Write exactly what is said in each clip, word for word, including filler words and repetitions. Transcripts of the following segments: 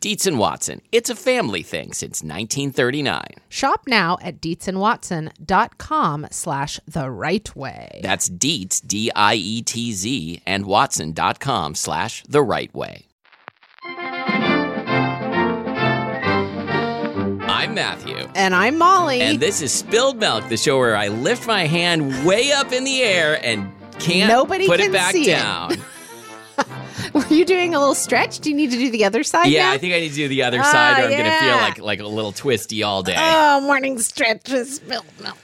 Dietz and Watson. It's a family thing since nineteen thirty-nine. Shop now at dietz and watson dot com slash the right way. That's Dietz, D I E T Z, and watson dot com slash the right way. I'm Matthew. And I'm Molly. And this is Spilled Milk, the show where I lift my hand way up in the air and can't Nobody put can it back see down. It. Were you doing a little stretch? Do you need to do the other side Yeah, now? I think I need to do the other ah, side or I'm yeah. going to feel like like a little twisty all day. Oh, morning stretch is spilled milk.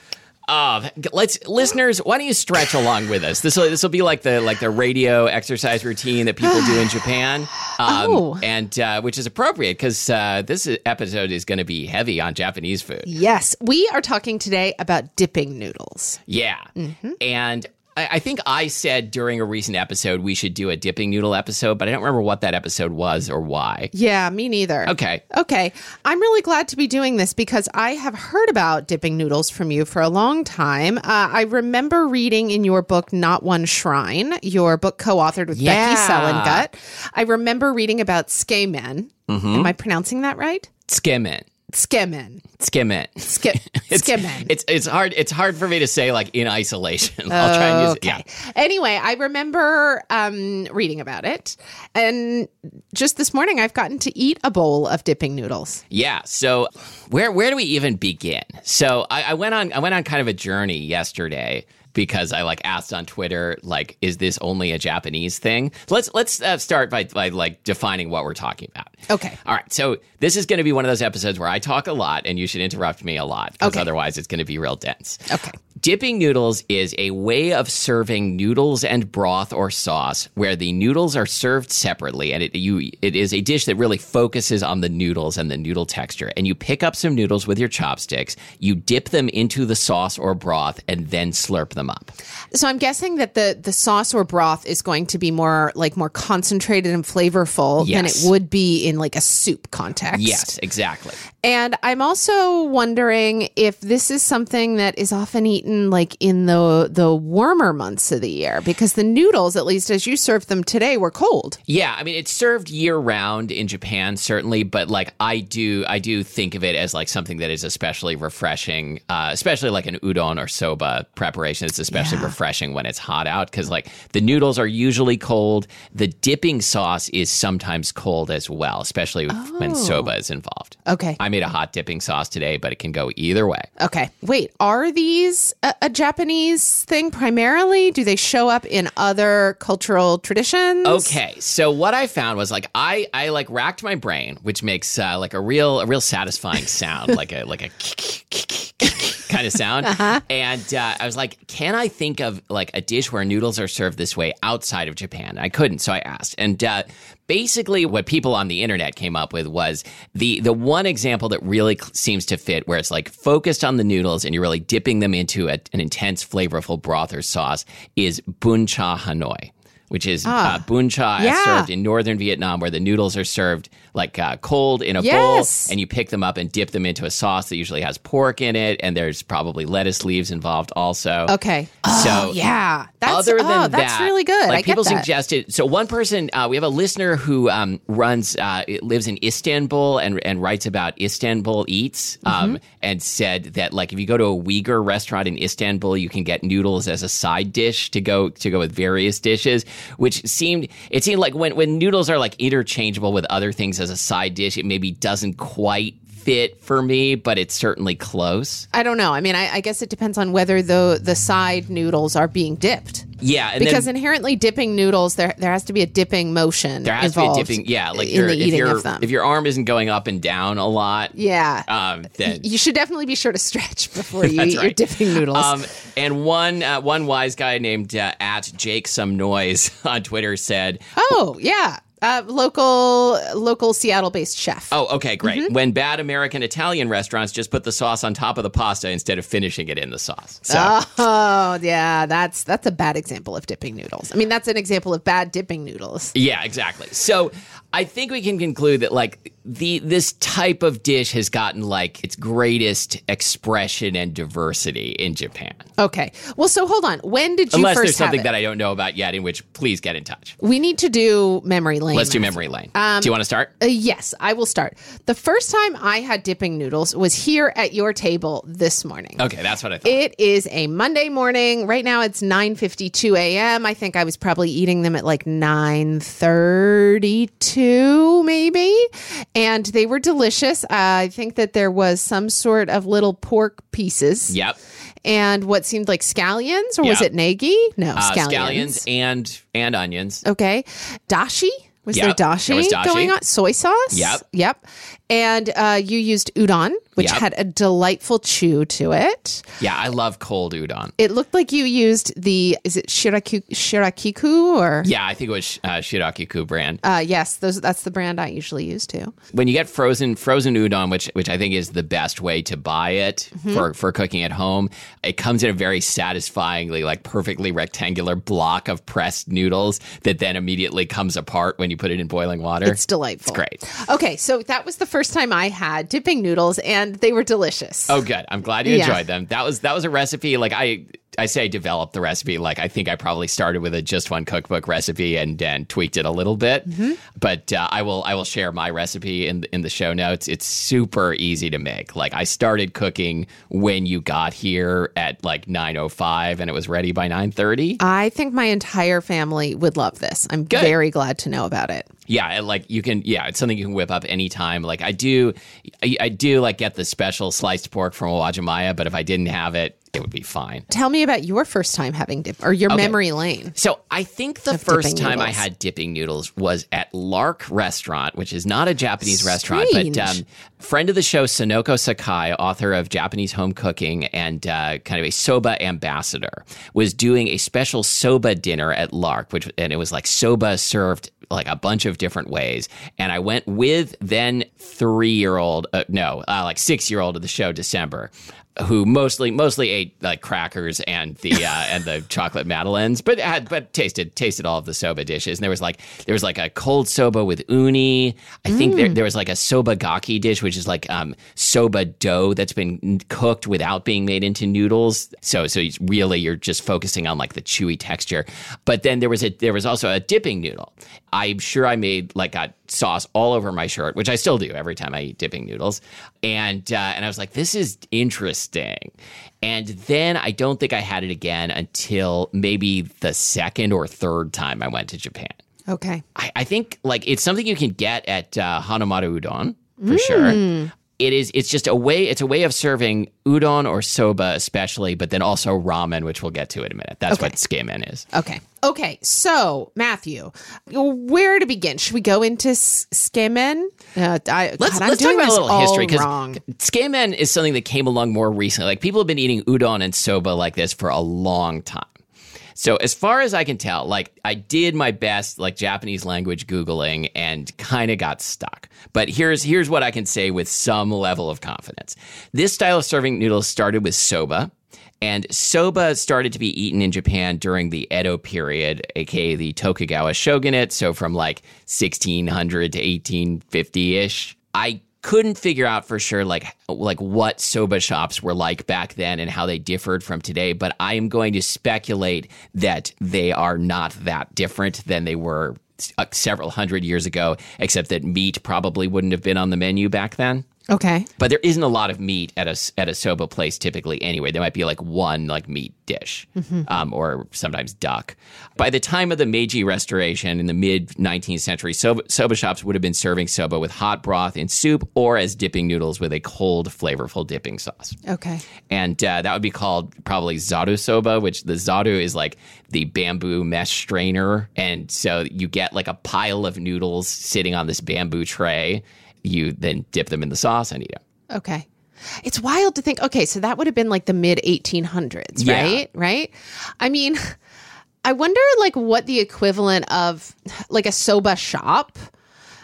Uh, let's listeners, why don't you stretch along with us? This will this will be like the like the radio exercise routine that people do in Japan, um, oh. and uh, which is appropriate because uh, this episode is going to be heavy on Japanese food. Yes, we are talking today about dipping noodles. Yeah, mm-hmm. and. I think I said during a recent episode we should do a dipping noodle episode, but I don't remember what that episode was or why. Yeah, me neither. Okay. Okay. I'm really glad to be doing this because I have heard about dipping noodles from you for a long time. Uh, I remember reading in your book, Not One Shrine, your book co-authored with yeah. Becky Selengut. I remember reading about Tsukemen. Mm-hmm. Am I pronouncing that right? Tsukemen. Tsukemen. Tsukemen. Tsukemen. It's it's hard it's hard for me to say like in isolation. I'll try and use it. Okay. Yeah. Anyway, I remember um, reading about it, and just this morning I've gotten to eat a bowl of dipping noodles. Yeah. So where where do we even begin? So I, I went on I went on kind of a journey yesterday. Because I like asked on Twitter, like, is this only a Japanese thing? Let's let's uh, start by, by like defining what we're talking about. Okay. All right. So this is going to be one of those episodes where I talk a lot and you should interrupt me a lot because okay. otherwise it's going to be real dense. Okay. Dipping noodles is a way of serving noodles and broth or sauce where the noodles are served separately, and it you it is a dish that really focuses on the noodles and the noodle texture. And you pick up some noodles with your chopsticks, you dip them into the sauce or broth, and then slurp them. them up. So I'm guessing that the, the sauce or broth is going to be more like more concentrated and flavorful yes. than it would be in like a soup context. Yes, exactly. And I'm also wondering if this is something that is often eaten like in the the warmer months of the year, because the noodles, at least as you served them today, were cold. Yeah, I mean, it's served year round in Japan, certainly, but like I do I do think of it as like something that is especially refreshing, uh, especially like an udon or soba preparation. It's especially yeah. refreshing when it's hot out because like the noodles are usually cold. The dipping sauce is sometimes cold as well, especially oh. when soba is involved. Okay. I made a hot dipping sauce today, but it can go either way. Okay. Wait, are these a, a Japanese thing primarily? Do they show up in other cultural traditions? Okay. So what I found was like I, I like racked my brain, which makes uh, like a real a real satisfying sound, like a like a kind of sound. Uh-huh. And uh, I was like, can I think of like a dish where noodles are served this way outside of Japan? I couldn't, so I asked. And uh, basically what people on the internet came up with was the the one example that really cl- seems to fit where it's like focused on the noodles and you're really dipping them into a, an intense flavorful broth or sauce is buncha Hanoi, which is ah, uh, bun cha, yeah. served in northern Vietnam, where the noodles are served like uh, cold in a yes. bowl, and you pick them up and dip them into a sauce that usually has pork in it, and there's probably lettuce leaves involved also. Okay. So oh, yeah. That's, other than oh, that's that, that's really good. Like I people get that. suggested. So one person, uh, we have a listener who um, runs, uh, lives in Istanbul and and writes about Istanbul Eats, um, mm-hmm. and said that like if you go to a Uyghur restaurant in Istanbul, you can get noodles as a side dish to go to go with various dishes. Which seemed, it seemed like when, when noodles are like interchangeable with other things as a side dish, it maybe doesn't quite fit for me, but it's certainly close. I don't know. I mean, I, I guess it depends on whether the the side noodles are being dipped. Yeah, and because then, inherently dipping noodles, there there has to be a dipping motion. There has involved to be a dipping, yeah. Like in the eating of them, if your arm isn't going up and down a lot, yeah, um, then you should definitely be sure to stretch before you eat right. your dipping noodles. Um, and one uh, one wise guy named uh, at Jake Some Noise on Twitter said, "Oh yeah." Uh, local local Seattle-based chef. Oh, okay, great. Mm-hmm. When bad American Italian restaurants just put the sauce on top of the pasta instead of finishing it in the sauce. So. Oh, yeah, that's that's a bad example of dipping noodles. I mean, that's an example of bad dipping noodles. Yeah, exactly. So I think we can conclude that, like, the this type of dish has gotten, like, its greatest expression and diversity in Japan. Okay. Well, so hold on. When did you Unless first have Unless there's something that I don't know about yet, in which please get in touch. We need to do memory lane. Let's do memory lane. Um, do you want to start? Uh, yes, I will start. The first time I had dipping noodles was here at your table this morning. Okay, that's what I thought. It is a Monday morning. Right now it's nine fifty-two a.m. I think I was probably eating them at like nine thirty-two maybe. And they were delicious. Uh, I think that there was some sort of little pork pieces. Yep. And what seemed like scallions, or yep. was it negi? No, uh, scallions. Scallions and, and onions. Okay. Dashi? Was yep. there dashi, there was dashi going on? Soy sauce? Yep. Yep. And uh, you used udon, which yep. had a delightful chew to it. Yeah, I love cold udon. It looked like you used the, is it Shiraki, Shirakiku or? Yeah, I think it was uh, Shirakiku brand. Uh, yes, those, that's the brand I usually use too. When you get frozen frozen udon, which which I think is the best way to buy it mm-hmm. for, for cooking at home, it comes in a very satisfyingly, like perfectly rectangular block of pressed noodles that then immediately comes apart when you put it in boiling water. It's delightful. It's great. Okay, so that was the first First time I had dipping noodles, and they were delicious. Oh, good! I'm glad you yeah. enjoyed them. That was that was a recipe. Like I, I say, I developed the recipe. Like I think I probably started with a Just One Cookbook recipe and and tweaked it a little bit. Mm-hmm. But uh, I will I will share my recipe in in the show notes. It's super easy to make. Like I started cooking when you got here at like nine oh five, and it was ready by nine thirty. I think my entire family would love this. I'm good. Very glad to know about it. Yeah, like you can, yeah, it's something you can whip up anytime. Like I do, I, I do like get the special sliced pork from Uwajimaya, but if I didn't have it, it would be fine. Tell me about your first time having dip or your okay. memory lane. So I think the first time noodles. I had dipping noodles was at Lark Restaurant, which is not a Japanese Strange. restaurant, but um, friend of the show, Sonoko Sakai, author of Japanese Home Cooking and uh, kind of a soba ambassador, was doing a special soba dinner at Lark, which and it was like soba served like a bunch of different ways. And I went with then three-year-old, uh, no, uh, like six-year-old of the show, December, who mostly mostly ate like crackers and the uh, and the chocolate madeleines, but had but tasted tasted all of the soba dishes. And there was like there was like a cold soba with uni. I think mm. there there was like a sobagaki dish, which is like um, soba dough that's been cooked without being made into noodles. So so really you're just focusing on like the chewy texture. But then there was a there was also a dipping noodle. I'm sure I made like a sauce all over my shirt, which I still do every time I eat dipping noodles. And uh, and I was like, this is interesting. And then I don't think I had it again until maybe the second or third time I went to Japan. Okay. I, I think like it's something you can get at uh, Hanamaru Udon for mm. sure. It is. It's just a way. It's a way of serving udon or soba, especially, but then also ramen, which we'll get to in a minute. That's okay. what Tsukemen is. Okay. Okay. So Matthew, where to begin? Should we go into Tsukemen? Uh, I, let's God, I'm let's doing talk about a little history because Tsukemen is something that came along more recently. Like people have been eating udon and soba like this for a long time. So as far as I can tell, like I did my best, like Japanese language Googling, and kind of got stuck. But here's here's what I can say with some level of confidence. This style of serving noodles started with soba And soba started to be eaten in Japan during the Edo period, aka the Tokugawa shogunate, so from like sixteen hundred to eighteen fifty-ish. I couldn't figure out for sure like like what soba shops were like back then and how they differed from today, but I am going to speculate that they are not that different than they were several hundred years ago, except that meat probably wouldn't have been on the menu back then. Okay. But there isn't a lot of meat at a, at a soba place typically anyway. There might be like one like meat dish mm-hmm. um, or sometimes duck. By the time of the Meiji Restoration in the mid-nineteenth century, soba, soba shops would have been serving soba with hot broth in soup or as dipping noodles with a cold, flavorful dipping sauce. Okay. And uh, that would be called probably zaru soba, which the zaru is like the bamboo mesh strainer. And so you get like a pile of noodles sitting on this bamboo tray. You then dip them in the sauce and eat them. Okay. It's wild to think, okay, so that would have been like the mid eighteen hundreds, yeah. right? Right? I mean, I wonder like what the equivalent of like a soba shop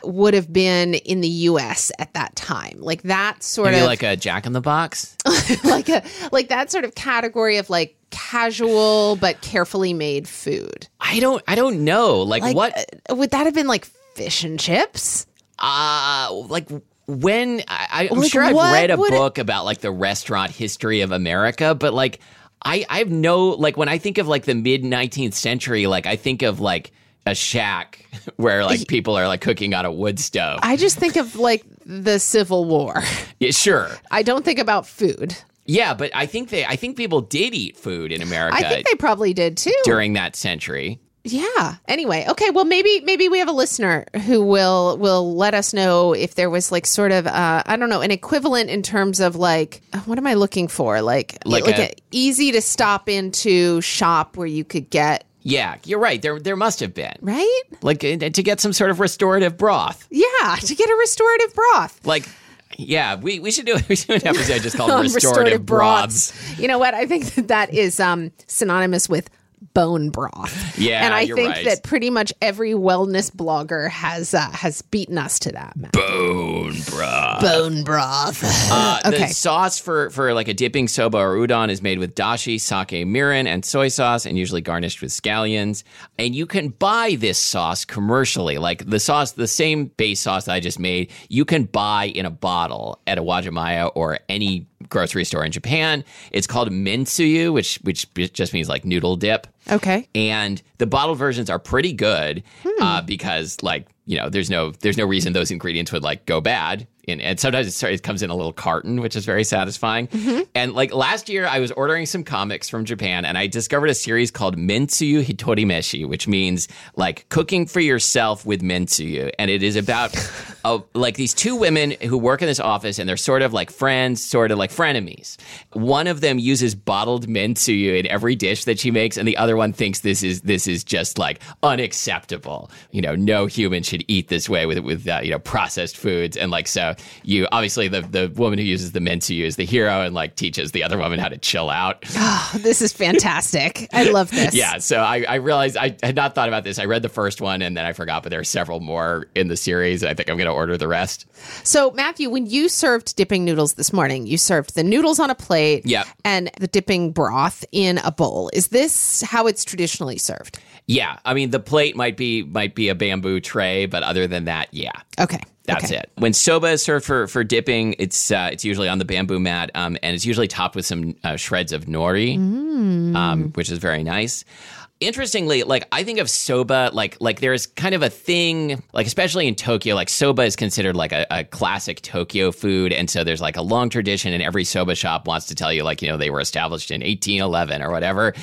would have been in the U S at that time. Like that sort Maybe of... like a Jack-in-the-Box? like a like that sort of category of like casual but carefully made food. I don't, I don't know. Like, like what... Uh, would that have been like fish and chips? Uh, like when I, I'm like sure I've read a book it... about like the restaurant history of America, but like I, I have no like when I think of like the mid nineteenth century, like I think of like a shack where like people are like cooking on a wood stove. I just think of like the Civil War. Yeah, sure. I don't think about food. Yeah, but I think they I think people did eat food in America. I think they probably did too during that century. Yeah. Anyway, okay. Well, maybe maybe we have a listener who will will let us know if there was like sort of uh, I don't know an equivalent in terms of like what am I looking for like like, like a, an easy to stop into shop where you could get. Yeah, you're right. There there must have been. Right? Like to get some sort of restorative broth. Yeah, to get a restorative broth. Like. Yeah, we, we should do we should do an episode just called restorative, restorative broths. broths. You know what? I think that that is um, synonymous with. Bone broth. Yeah, and I you're think right. that pretty much every wellness blogger has uh, has beaten us to that. Matt. Bone broth. Bone broth. uh, okay. The sauce for, for like a dipping soba or udon is made with dashi, sake, mirin, and soy sauce, and usually garnished with scallions. And you can buy this sauce commercially, like the sauce, the same base sauce that I just made. You can buy in a bottle at Uwajimaya or any grocery store in Japan. It's called mentsuyu, which which just means like noodle dip. Okay. And the bottled versions are pretty good hmm. uh, because like, you know, there's no there's no reason those ingredients would like go bad. And, and sometimes it, start, it comes in a little carton, which is very satisfying. Mm-hmm. And like last year, I was ordering some comics from Japan, and I discovered a series called Mentsuyu Hitorimeshi, which means like cooking for yourself with mentsuyu. And it is about uh, like these two women who work in this office, and they're sort of like friends, sort of like frenemies. One of them uses bottled mentsuyu in every dish that she makes, and the other one thinks this is this is just like unacceptable. You know, no human should eat this way with with uh, you know processed foods, and like so. You obviously the, the woman who uses the mentsuyu is the hero and like teaches the other woman how to chill out. Oh, this is fantastic. I love this. Yeah. So I, I realized I had not thought about this. I read the first one and then I forgot, but there are several more in the series. I think I'm going to order the rest. So Matthew, when you served dipping noodles this morning, you served the noodles on a plate yep. and the dipping broth in a bowl. Is this how it's traditionally served? Yeah. I mean, the plate might be might be a bamboo tray, but other than that, yeah. Okay. That's okay. it. When soba is served for, for dipping, it's uh, it's usually on the bamboo mat, um, and it's usually topped with some uh, shreds of nori, mm. um, which is very nice. Interestingly, like I think of soba, like like there is kind of a thing, like especially in Tokyo, like soba is considered like a, a classic Tokyo food, and so there's like a long tradition, and every soba shop wants to tell you, like you know, they were established in eighteen eleven or whatever.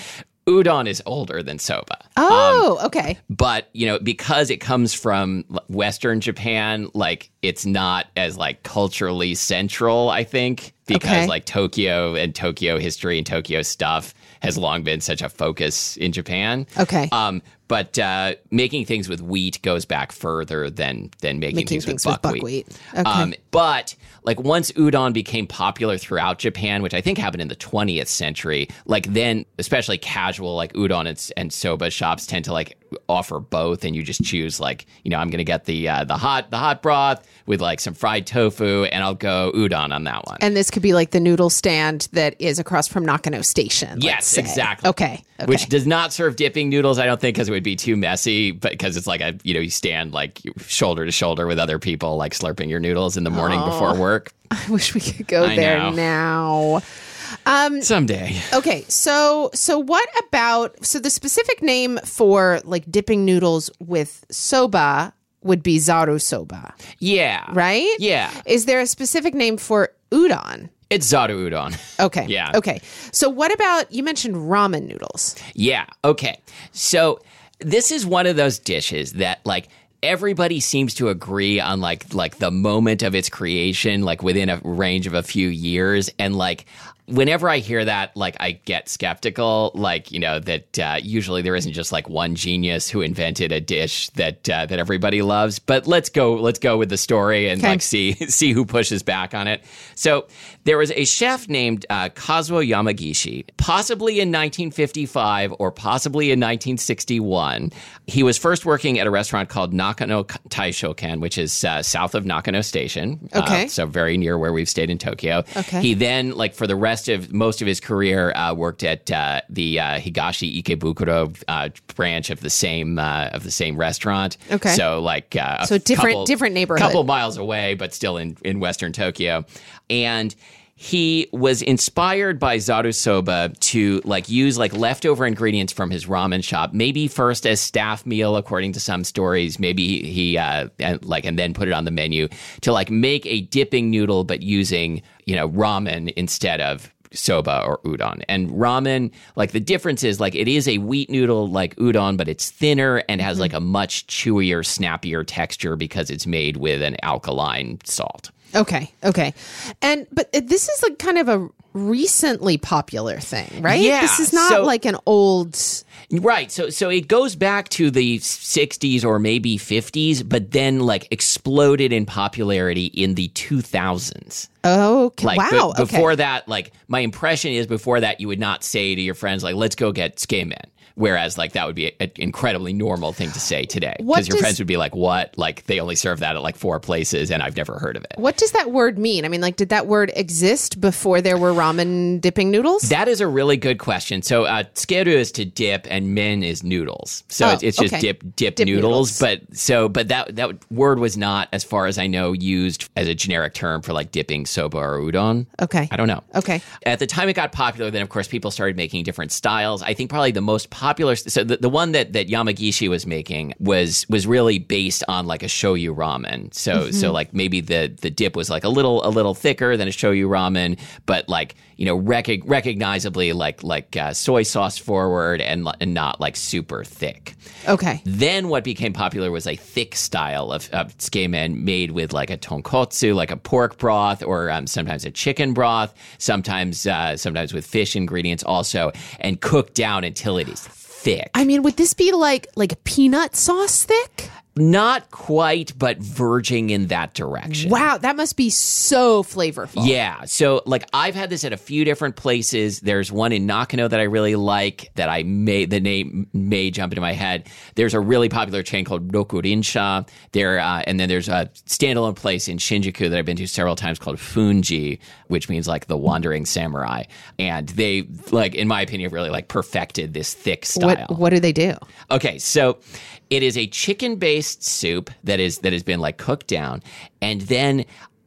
Udon is older than soba. Oh, um, okay. But, you know, because it comes from Western Japan, like it's not as like culturally central, I think, because okay. like Tokyo and Tokyo history and Tokyo stuff has long been such a focus in Japan. Okay. Um, But uh, making things with wheat goes back further than than making, making things, things with buckwheat. With buckwheat. Okay. Um, but like once udon became popular throughout Japan, which I think happened in the twentieth century, like then especially casual like udon and, and soba shops tend to like offer both, and you just choose like, you know, I'm going to get the uh, the hot the hot broth with like some fried tofu, and I'll go udon on that one. And this could be like the noodle stand that is across from Nakano Station. Yes, exactly. Okay. okay, which does not serve dipping noodles, I don't think, because it would be too messy, but because it's like a, you know, you stand like shoulder to shoulder with other people like slurping your noodles in the morning oh, before work. I wish we could go I there know. now. Um, Someday. Okay, so so what about so the specific name for like dipping noodles with soba would be zaru soba. Yeah. Right? Yeah. Is there a specific name for udon? It's zaru udon. Okay. Yeah. Okay. So what about, you mentioned ramen noodles? Yeah. Okay. So this is one of those dishes that, like, everybody seems to agree on, like, like the moment of its creation, like, within a range of a few years. And, like, whenever I hear that, like, I get skeptical, like, you know, that uh, usually there isn't just, like, one genius who invented a dish that uh, that everybody loves. But let's go, let's go with the story and, okay. like, see see who pushes back on it. So there was a chef named uh, Kazuo Yamagishi, possibly in nineteen fifty-five or possibly in nineteen sixty-one. He was first working at a restaurant called Nakano Taishoken, which is uh, south of Nakano Station. Okay. Uh, so very near where we've stayed in Tokyo. Okay. He then, like, for the rest of most of his career, uh, worked at uh, the uh, Higashi Ikebukuro uh, branch of the same uh, of the same restaurant. Okay. So, like, uh, so a different couple, different neighborhood, couple miles away, but still in in Western Tokyo. And he was inspired by zaru soba to, like, use, like, leftover ingredients from his ramen shop, maybe first as staff meal, according to some stories. Maybe he uh, and, like, and then put it on the menu to, like, make a dipping noodle, but using, you know, ramen instead of soba or udon. And ramen, like, the difference is, like, it is a wheat noodle like udon, but it's thinner and has, mm-hmm. like, a much chewier, snappier texture because it's made with an alkaline salt. Okay. Okay. And, but this is like kind of a recently popular thing, right? Yeah. This is not so, like an old. Right. So, so it goes back to the sixties or maybe fifties, but then, like, exploded in popularity in the two thousands. Okay. Like, wow. B- before okay. that, like, my impression is before that, you would not say to your friends, like, let's go get Tsukemen. Whereas, like, that would be an incredibly normal thing to say today. Because your does, friends would be like, what? Like, they only serve that at, like, four places, and I've never heard of it. What does that word mean? I mean, like, did that word exist before there were ramen dipping noodles? That is a really good question. So, uh, tsukeru is to dip, and men is noodles. So, oh, it's, it's just okay. dip, dip, dip noodles. noodles. But, so, but that, that word was not, as far as I know, used as a generic term for, like, dipping soba or udon. Okay. I don't know. Okay. At the time it got popular, then, of course, people started making different styles. I think probably the most popular Popular, so the, the one that, that Yamagishi was making was was really based on, like, a shoyu ramen. So mm-hmm. so like maybe the, the dip was like a little a little thicker than a shoyu ramen, but, like, you know, rec- recognizably like like uh, soy sauce forward and and not, like, super thick. Okay. Then what became popular was a thick style of, of tsukemen made with, like, a tonkotsu, like a pork broth, or um, sometimes a chicken broth, sometimes uh, sometimes with fish ingredients also, and cooked down until it is thick. I mean, would this be like like peanut sauce thick? Not quite, but verging in that direction. Wow, that must be so flavorful. Yeah. So, like, I've had this at a few different places. There's one in Nakano that I really like that I may, the name may jump into my head. There's a really popular chain called Rokurinsha. There, uh, and then there's a standalone place in Shinjuku that I've been to several times called Fuunji, which means, like, the wandering samurai. And they, like, in my opinion, really, like, perfected this thick style. What, what do they do? Okay, so it is a chicken-based soup that is that has been, like, cooked down, and then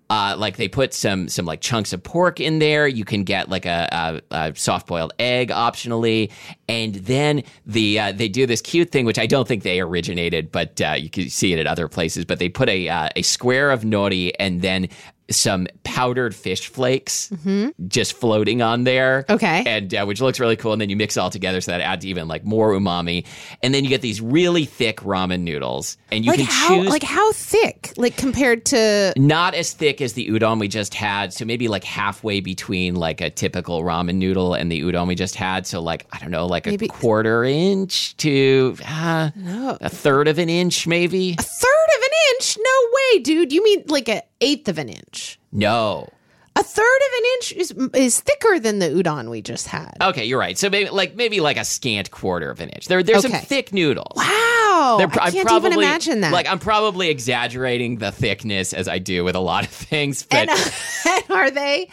uh, like they put some some like chunks of pork in there. You can get, like, a, a, a soft boiled egg optionally, and then the uh, they do this cute thing, which I don't think they originated, but uh, you can see it at other places. But they put a uh, a square of nori and then some powdered fish flakes mm-hmm. just floating on there. Okay. And uh, which looks really cool. And then you mix it all together, so that adds even like more umami. And then you get these really thick ramen noodles. And you like can how, choose. Like how thick? Like compared to. Not as thick as the udon we just had. So maybe like halfway between like a typical ramen noodle and the udon we just had. So like, I don't know, like maybe a quarter inch to uh, no. a third of an inch maybe. A third of an inch? No way, dude. You mean like an eighth of an inch? No. A third of an inch is is thicker than the udon we just had. Okay, you're right. So maybe like maybe like a scant quarter of an inch. There there's okay. some thick noodles. Wow. They're, I can't probably, even imagine that. Like I'm probably exaggerating the thickness as I do with a lot of things. But and, uh, and are they?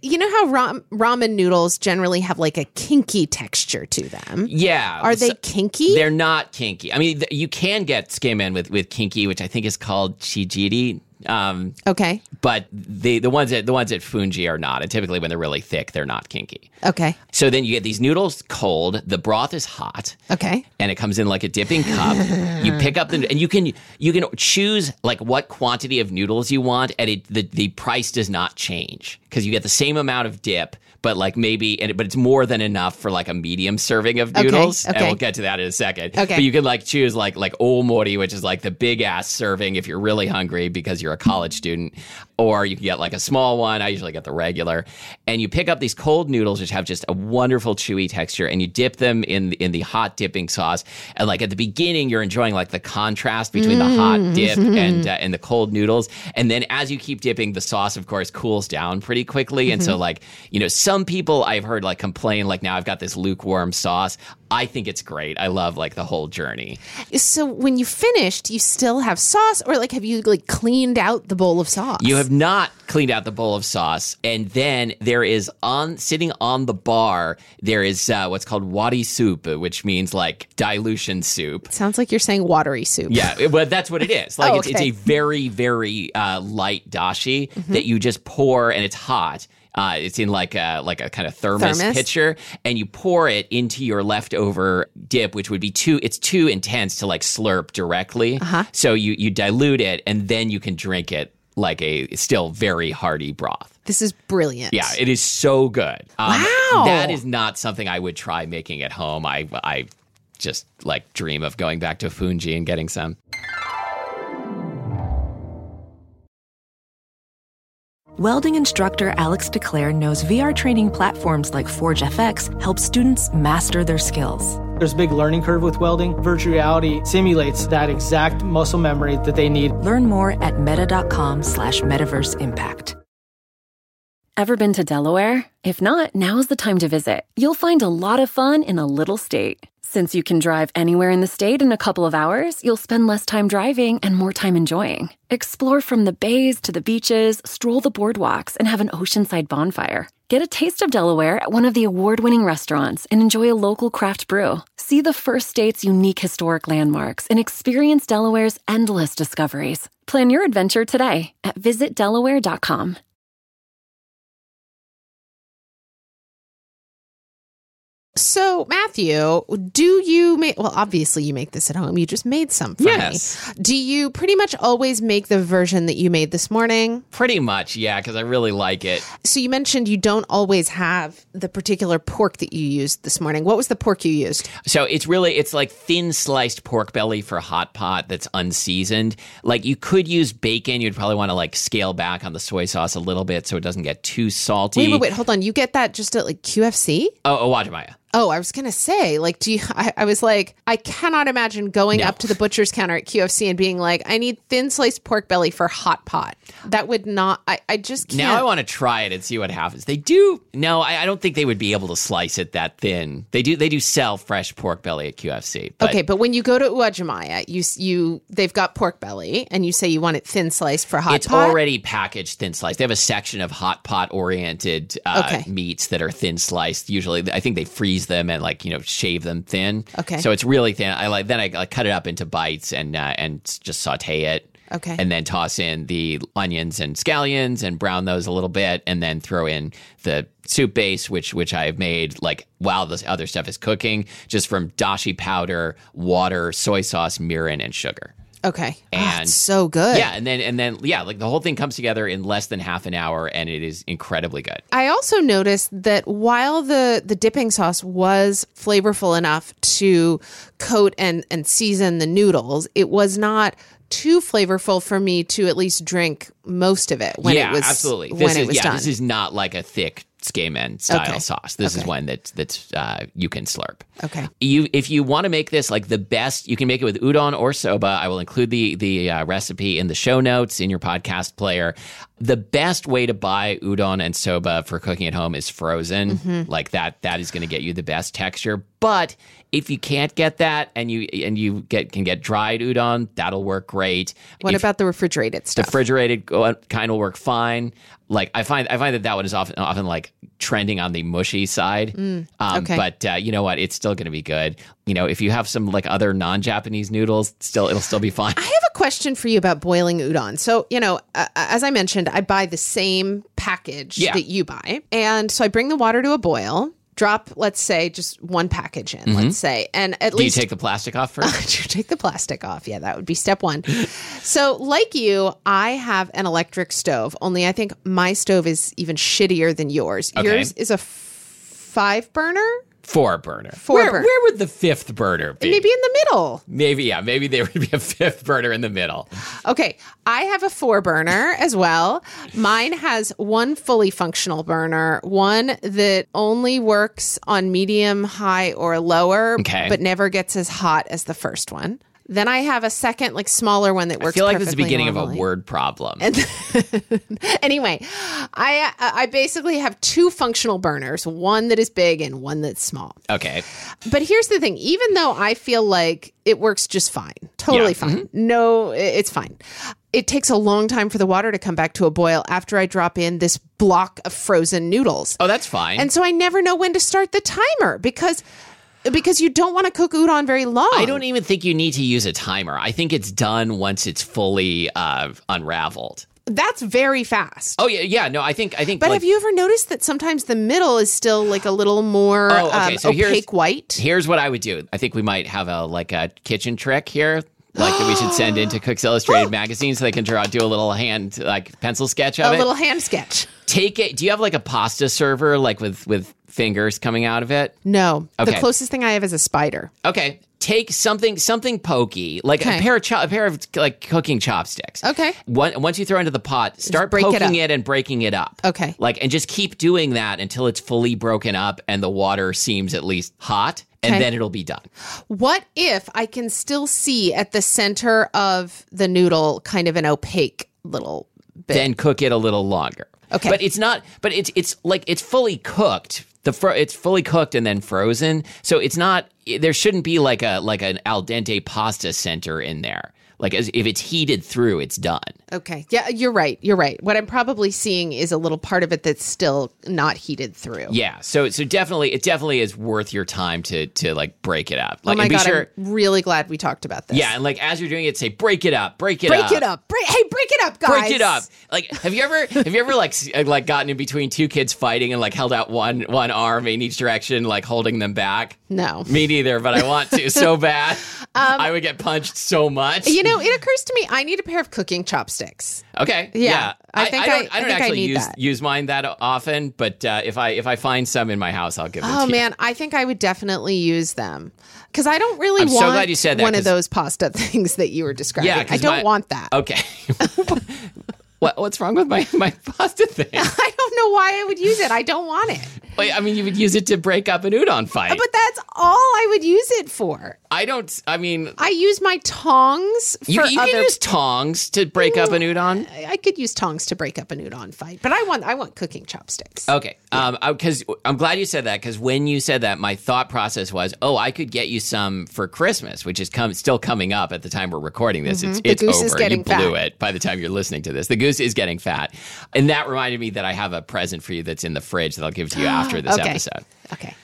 You know how ram, ramen noodles generally have like a kinky texture to them. Yeah. Are so, they kinky? They're not kinky. I mean, th- you can get tsukemen with with kinky, which I think is called chijiri. Um, okay. But the the ones at the ones at Fuunji are not. And typically when they're really thick, they're not kinky. Okay. So then you get these noodles cold, the broth is hot. Okay. And it comes in like a dipping cup. You pick up the and you can you can choose like what quantity of noodles you want, and it the, the price does not change. Because you get the same amount of dip, but like maybe and it, but it's more than enough for like a medium serving of noodles. Okay, okay. And we'll get to that in a second. Okay. But you can like choose like like omori, which is like the big ass serving if you're really hungry because you're a college student, or you can get like a small one. I usually get the regular. And you pick up these cold noodles, which have just a wonderful chewy texture, and you dip them in in the hot dipping sauce. And like at the beginning, you're enjoying like the contrast between mm. the hot dip and uh, and the cold noodles. And then as you keep dipping, the sauce, of course, cools down pretty quickly. Mm-hmm. And so like, you know, some people I've heard like complain, like, now I've got this lukewarm sauce. I think it's great. I love like the whole journey. So when you finished, you still have sauce, or like have you like cleaned out the bowl of sauce? You have not cleaned out the bowl of sauce. And then there is on sitting on the bar, there is uh, what's called wari soup, which means like dilution soup. Sounds like you're saying watery soup. Yeah, it, well, that's what it is. Like oh, okay. it's, it's a very, very uh, light dashi mm-hmm. that you just pour, and it's hot. Uh, it's in like a like a kind of thermos, thermos pitcher, and you pour it into your leftover dip, which would be too it's too intense to like slurp directly. Uh-huh. So you you dilute it, and then you can drink it like a still very hearty broth. This is brilliant. Yeah, it is so good. Um, wow, that is not something I would try making at home. I I just like dream of going back to Fuunji and getting some. Welding instructor Alex DeClaire knows V R training platforms like ForgeFX help students master their skills. There's a big learning curve with welding. Virtual reality simulates that exact muscle memory that they need. Learn more at meta.com slash metaverse impact. Ever been to Delaware? If not, now's the time to visit. You'll find a lot of fun in a little state. Since you can drive anywhere in the state in a couple of hours, you'll spend less time driving and more time enjoying. Explore from the bays to the beaches, stroll the boardwalks, and have an oceanside bonfire. Get a taste of Delaware at one of the award-winning restaurants and enjoy a local craft brew. See the first state's unique historic landmarks and experience Delaware's endless discoveries. Plan your adventure today at visit delaware dot com. So, Matthew, do you make, well, obviously you make this at home. You just made some for yes. me. Do you pretty much always make the version that you made this morning? Pretty much, yeah, because I really like it. So you mentioned you don't always have the particular pork that you used this morning. What was the pork you used? So it's really, it's like thin sliced pork belly for hot pot that's unseasoned. Like you could use bacon. You'd probably want to like scale back on the soy sauce a little bit so it doesn't get too salty. Wait, wait, wait, hold on. You get that just at like Q F C? Oh, Uwajimaya. Oh, I was going to say, like, do you, I, I was like, I cannot imagine going no. up to the butcher's counter at Q F C and being like, I need thin sliced pork belly for hot pot. That would not, I, I just can't. Now I want to try it and see what happens. They do, no, I, I don't think they would be able to slice it that thin. They do They do sell fresh pork belly at Q F C. But. Okay, but when you go to Uwajimaya, you, you, they've got pork belly and you say you want it thin sliced for hot it's pot? It's already packaged thin sliced. They have a section of hot pot oriented uh, okay. meats that are thin sliced. Usually, I think they freeze them and like, you know, shave them thin. Okay. So it's really thin. I like then I like, cut it up into bites and uh, and just saute it. Okay. And then toss in the onions and scallions and brown those a little bit, and then throw in the soup base, which which I've made like while this other stuff is cooking, just from dashi powder, water, soy sauce, mirin, and sugar. Okay. And oh, it's so good. Yeah. And then, and then, yeah, like the whole thing comes together in less than half an hour and it is incredibly good. I also noticed that while the, the dipping sauce was flavorful enough to coat and, and season the noodles, it was not too flavorful for me to at least drink most of it when yeah, it was absolutely. This when is, it was yeah, done. This is not like a thick Tsukemen style okay. sauce. This okay. is one that that's uh, you can slurp. Okay. You if you want to make this like the best, you can make it with udon or soba. I will include the the uh, recipe in the show notes in your podcast player. The best way to buy udon and soba for cooking at home is frozen. Mm-hmm. Like that that is going to get you the best texture. But if you can't get that and you and you get can get dried udon, that'll work great. What if, about the refrigerated stuff? The refrigerated kind will work fine. Like I find, I find that that one is often, often like trending on the mushy side. Mm, um, okay. But uh, you know what? It's still going to be good. You know, if you have some like other non-Japanese noodles, still it'll still be fine. I have a question for you about boiling udon. So you know, uh, as I mentioned, I buy the same package yeah. that you buy, and so I bring the water to a boil. Drop, let's say, just one package in, mm-hmm. let's say. And at Do least. Do you take the plastic off first? You take the plastic off. Yeah, that would be step one. So, like you, I have an electric stove, only I think my stove is even shittier than yours. Okay. Yours is a f- five burner? Four burner. Four where, burner. Where would the fifth burner be? Maybe in the middle. Maybe, yeah. Maybe there would be a fifth burner in the middle. Okay. I have a four burner as well. Mine has one fully functional burner, one that only works on medium, high, or lower, okay. but never gets as hot as the first one. Then I have a second, like, smaller one that works. I feel like this is the beginning normally. of a word problem. And then, anyway, I I basically have two functional burners, one that is big and one that's small. Okay. But here's the thing. Even though I feel like it works just fine, totally yeah. fine. Mm-hmm. No, it's fine. It takes a long time for the water to come back to a boil after I drop in this block of frozen noodles. Oh, that's fine. And so I never know when to start the timer because... Because you don't want to cook udon very long. I don't even think you need to use a timer. I think it's done once it's fully uh, unraveled. That's very fast. Oh yeah, yeah. No, I think I think. But like, have you ever noticed that sometimes the middle is still like a little more oh, okay. um, so opaque white? Here's what I would do. I think we might have a like a kitchen trick here. Like that we should send into Cook's Illustrated magazine so they can draw, do a little hand, like pencil sketch of a it. A little hand sketch. Take it. Do you have like a pasta server, like with, with fingers coming out of it? No. Okay. The closest thing I have is a spider. Okay. Take something, something pokey, like okay. a pair of cho- a pair of like cooking chopsticks. Okay. One, once you throw into the pot, start poking it, it and breaking it up. Okay. Like and just keep doing that until it's fully broken up and the water seems at least hot. And okay. then it'll be done. What if I can still see at the center of the noodle kind of an opaque little bit? Then cook it a little longer. Okay. But it's not, but it's it's like it's fully cooked. The fro- It's fully cooked and then frozen. So it's not, there shouldn't be like a like an al dente pasta center in there. Like as if it's heated through, it's done. Okay. Yeah, you're right. You're right. What I'm probably seeing is a little part of it that's still not heated through. Yeah. So so definitely, it definitely is worth your time to to like break it up. Like, oh my and be God, sure, I'm really glad we talked about this. Yeah. And like as you're doing it, say, break it up, break it break up. Break it up. Break, hey, break it up, guys. Break it up. Like have you ever, have you ever like like gotten in between two kids fighting and like held out one one arm in each direction, like holding them back? No. Me neither, but I want to so bad. Um, I would get punched so much. You know, No, it occurs to me I need a pair of cooking chopsticks. Okay. Yeah. yeah. I think I, I don't, I, I don't I think actually I use, use mine that often, but uh, if I if I find some in my house, I'll give them oh, to you. Oh, man. I think I would definitely use them because I don't really I'm want so glad you said that, one of those pasta things that you were describing. Yeah, I don't my, want that. Okay. What, what's wrong with my, my pasta thing? I don't know why I would use it. I don't want it. Wait, I mean, you would use it to break up an udon fight. But that's all I would use it for. I don't, I mean... I use my tongs for you, you other... You can use tongs to break mm, up an udon? I could use tongs to break up an udon fight, but I want I want cooking chopsticks. Okay, because yeah. um, I'm glad you said that, because when you said that, my thought process was, oh, I could get you some for Christmas, which is come, still coming up at the time we're recording this. Mm-hmm. It's, the it's goose over. Is getting you blew fat. It by the time you're listening to this. The goose is getting fat. And that reminded me that I have a present for you that's in the fridge that I'll give to you after this okay. episode. Okay.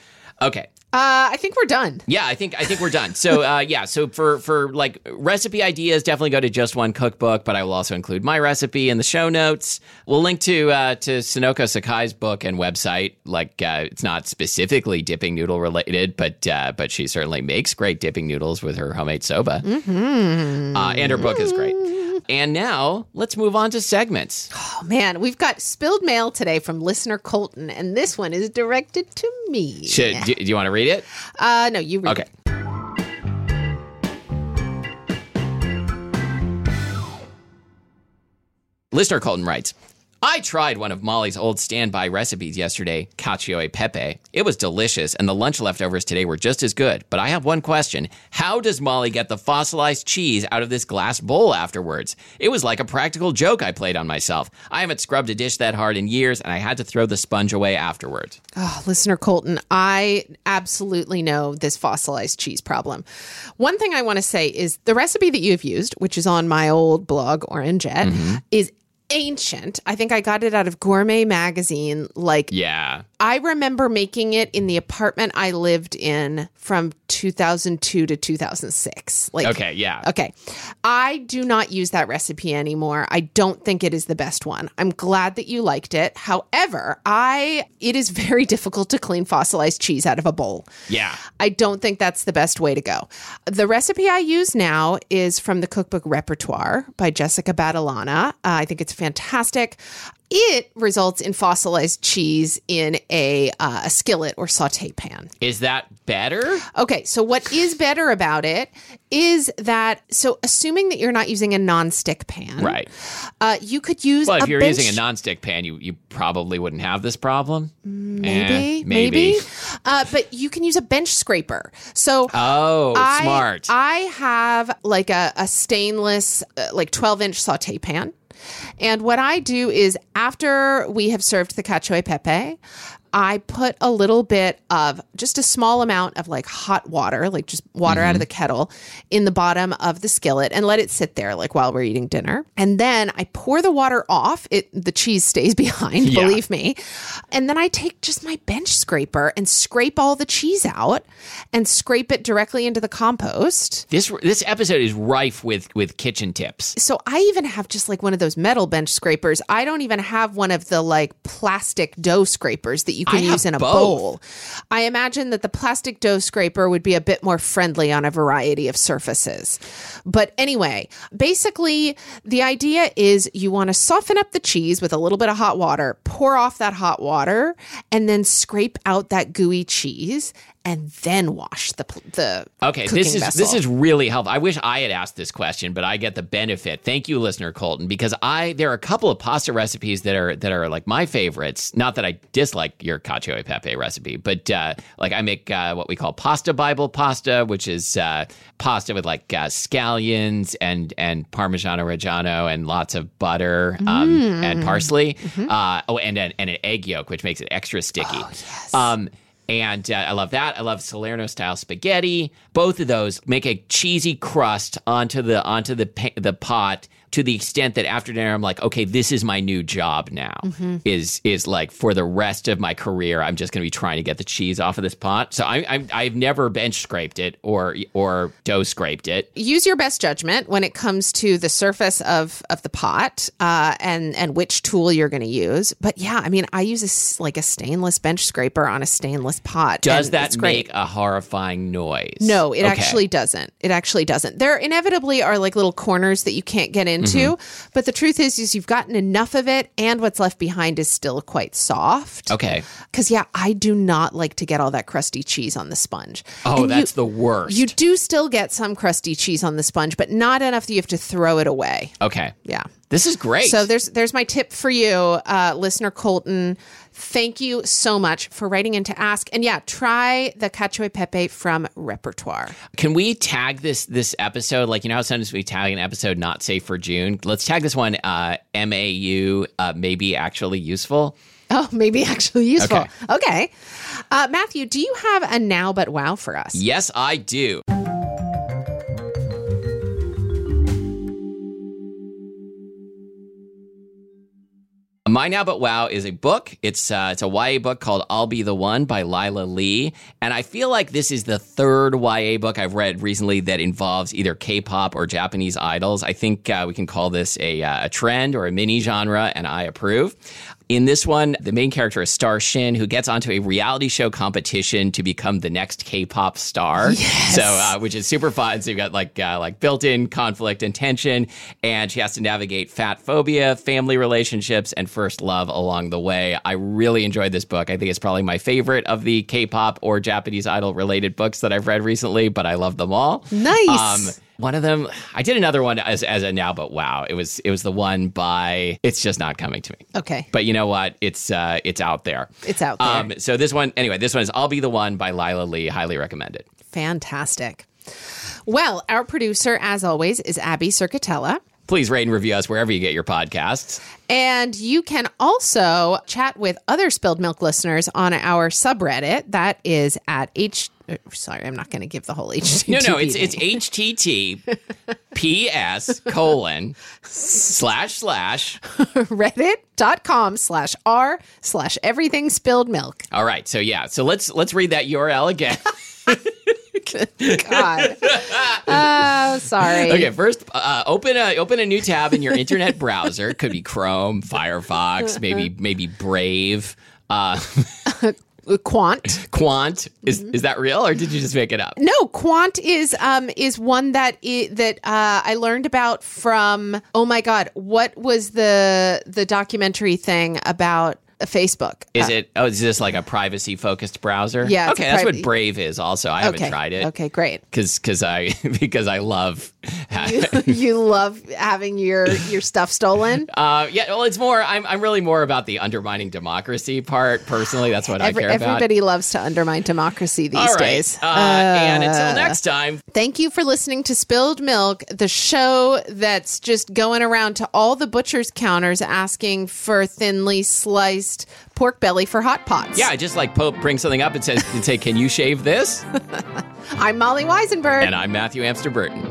Okay. Uh, I think we're done. Yeah, I think I think we're done. So uh, yeah, so for for like recipe ideas, definitely go to Just One Cookbook. But I will also include my recipe in the show notes. We'll link to uh, to Sonoko Sakai's book and website. Like uh, it's not specifically dipping noodle related, but uh, but she certainly makes great dipping noodles with her homemade soba, mm-hmm. uh, and her book mm-hmm. is great. And now let's move on to segments. Oh man, we've got spilled mail today from listener Colton, and this one is directed to me. Should, do, do you want to read? It? Uh, no, you read okay. it. Listener Colton writes, I tried one of Molly's old standby recipes yesterday, cacio e pepe. It was delicious, and the lunch leftovers today were just as good. But I have one question. How does Molly get the fossilized cheese out of this glass bowl afterwards? It was like a practical joke I played on myself. I haven't scrubbed a dish that hard in years, and I had to throw the sponge away afterwards. Oh, listener Colton, I absolutely know this fossilized cheese problem. One thing I want to say is the recipe that you've used, which is on my old blog, Orangette, mm-hmm. is ancient. I think I got it out of Gourmet Magazine. Like, yeah. I remember making it in the apartment I lived in from two thousand two to two thousand six. Like, okay, yeah. Okay. I do not use that recipe anymore. I don't think it is the best one. I'm glad that you liked it. However, I it is very difficult to clean fossilized cheese out of a bowl. Yeah. I don't think that's the best way to go. The recipe I use now is from the cookbook Repertoire by Jessica Badalana. Uh, I think it's fantastic. It results in fossilized cheese in a, uh, a skillet or saute pan. Is that better? Okay, so what is better about it is that, so assuming that you're not using a nonstick pan, right? Uh, you could use well, if a you're bench- using a nonstick pan, you, you probably wouldn't have this problem. Maybe, eh, maybe. maybe. Uh, but you can use a bench scraper. So oh, I, smart. I have like a, a stainless, uh, like twelve inch saute pan. And what I do is after we have served the cacio e pepe, I put a little bit of just a small amount of like hot water, like just water mm-hmm. out of the kettle in the bottom of the skillet and let it sit there like while we're eating dinner. And then I pour the water off. It the cheese stays behind, yeah. believe me. And then I take just my bench scraper and scrape all the cheese out and scrape it directly into the compost. This this episode is rife with, with kitchen tips. So I even have just like one of those metal bench scrapers. I don't even have one of the like plastic dough scrapers that you You can I use in a both. bowl. I imagine that the plastic dough scraper would be a bit more friendly on a variety of surfaces. But anyway, basically the idea is you want to soften up the cheese with a little bit of hot water, pour off that hot water, and then scrape out that gooey cheese. And then wash the the okay. This is vessel. This is really helpful. I wish I had asked this question, but I get the benefit. Thank you, listener Colton, because I there are a couple of pasta recipes that are that are like my favorites. Not that I dislike your cacio e pepe recipe, but uh, like I make uh, what we call pasta Bible pasta, which is uh, pasta with like uh, scallions and and Parmigiano Reggiano and lots of butter um, mm. and parsley. Mm-hmm. Uh, oh, and, and and an egg yolk, which makes it extra sticky. Oh yes. Um, And uh, I love that. I love Salerno-style spaghetti. Both of those make a cheesy crust onto the onto the pa- the pot to the extent that after dinner I'm like, okay, this is my new job now. Mm-hmm. Is is like for the rest of my career, I'm just going to be trying to get the cheese off of this pot. So I, I'm I've never bench scraped it or or dough scraped it. Use your best judgment when it comes to the surface of of the pot uh, and and which tool you're going to use. But yeah, I mean, I use a, like a stainless bench scraper on a stainless pot. Does that make a horrifying noise? No, it okay. actually doesn't. It actually doesn't. There inevitably are like little corners that you can't get into, mm-hmm. but the truth is, is you've gotten enough of it and what's left behind is still quite soft. Okay. Because yeah, I do not like to get all that crusty cheese on the sponge. Oh, and that's you, the worst. You do still get some crusty cheese on the sponge, but not enough that you have to throw it away. Okay. Yeah. This is great. So there's there's my tip for you, uh, listener Colton. Thank you so much for writing in to ask. And yeah, try the cacio e pepe from Repertoire. Can we tag this this episode? Like, you know how sometimes we tag an episode not safe for June? Let's tag this one uh, M A U, uh, maybe actually useful. Oh, maybe actually useful. Okay. okay. Uh, Matthew, do you have a now but wow for us? Yes, I do. My Now But Wow is a book. It's uh, it's a Y A book called I'll Be The One by Lila Lee. And I feel like this is the third Y A book I've read recently that involves either K-pop or Japanese idols. I think uh, we can call this a, uh, a trend or a mini-genre, and I approve. In this one, the main character is Star Shin, who gets onto a reality show competition to become the next K-pop star. Yes. So, uh, which is super fun. So you've got like uh, like built-in conflict and tension, and she has to navigate fat phobia, family relationships, and first love along the way. I really enjoyed this book. I think it's probably my favorite of the K-pop or Japanese idol-related books that I've read recently, but I love them all. Nice. Um, One of them, I did another one as as a Now But Wow. It was it was the one by It's Just Not Coming to Me. Okay. But you know what? It's uh, it's out there. It's out there. Um, so this one, anyway, this one is I'll Be The One by Lila Lee. Highly recommended. Fantastic. Well, our producer, as always, is Abby Circatella. Please rate and review us wherever you get your podcasts. And you can also chat with other Spilled Milk listeners on our subreddit. That is at H... Sorry, I'm not going to give the whole H T T P. No, no, it's it's H T T P S colon slash slash reddit.com slash R slash everything spilled milk. All right. So, yeah. So let's let's read that U R L again. God. Oh, sorry. Okay, first, uh, open a open a new tab in your internet browser. Could be Chrome, Firefox, maybe maybe Brave. Uh, Qwant. Qwant. Is mm-hmm. is that real, or did you just make it up? No, Qwant is um is one that I, that uh, I learned about from. Oh my God, what was the the documentary thing about? Facebook. Is uh, it, oh, is this like a privacy focused browser? Yeah. Okay. That's priv- what Brave is also. I okay. haven't tried it. Okay, great. Cause, cause I, because I love. Ha- you, you love having your, your stuff stolen? Uh, yeah. Well, it's more, I'm, I'm really more about the undermining democracy part. Personally, that's what Every, I care about. Everybody loves to undermine democracy these All right. days. Uh, uh, and until next time. Thank you for listening to Spilled Milk, the show that's just going around to all the butcher's counters asking for thinly sliced pork belly for hot pots. Yeah, just like Pope brings something up and says, say, can you shave this? I'm Molly Weisenberg. And I'm Matthew Amster-Burton.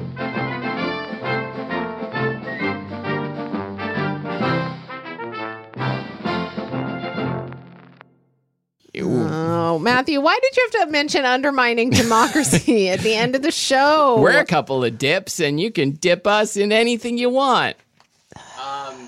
Ooh. Oh, Matthew, why did you have to mention undermining democracy at the end of the show? We're a couple of dips, and you can dip us in anything you want. Um...